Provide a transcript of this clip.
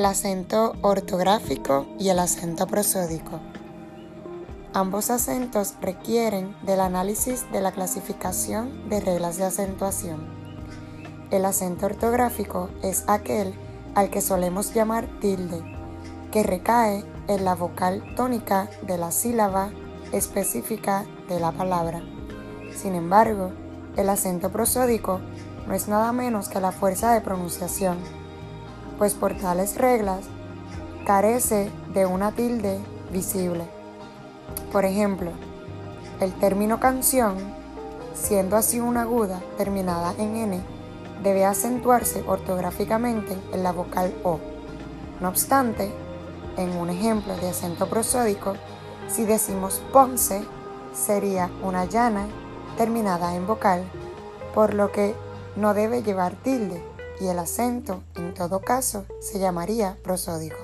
el acento ortográfico y el acento prosódico. Ambos acentos requieren del análisis de la clasificación de reglas de acentuación. El acento ortográfico es aquel al que solemos llamar tilde, que recae en la vocal tónica de la sílaba específica de la palabra. Sin embargo, el acento prosódico no es nada menos que la fuerza de pronunciación, pues por tales reglas carece de una tilde visible. Por ejemplo, el término canción, siendo así una aguda terminada en N, debe acentuarse ortográficamente en la vocal O. No obstante, en un ejemplo de acento prosódico, si decimos Ponce, sería una llana terminada en vocal, por lo que no debe llevar tilde, y el acento, en todo caso, se llamaría prosódico.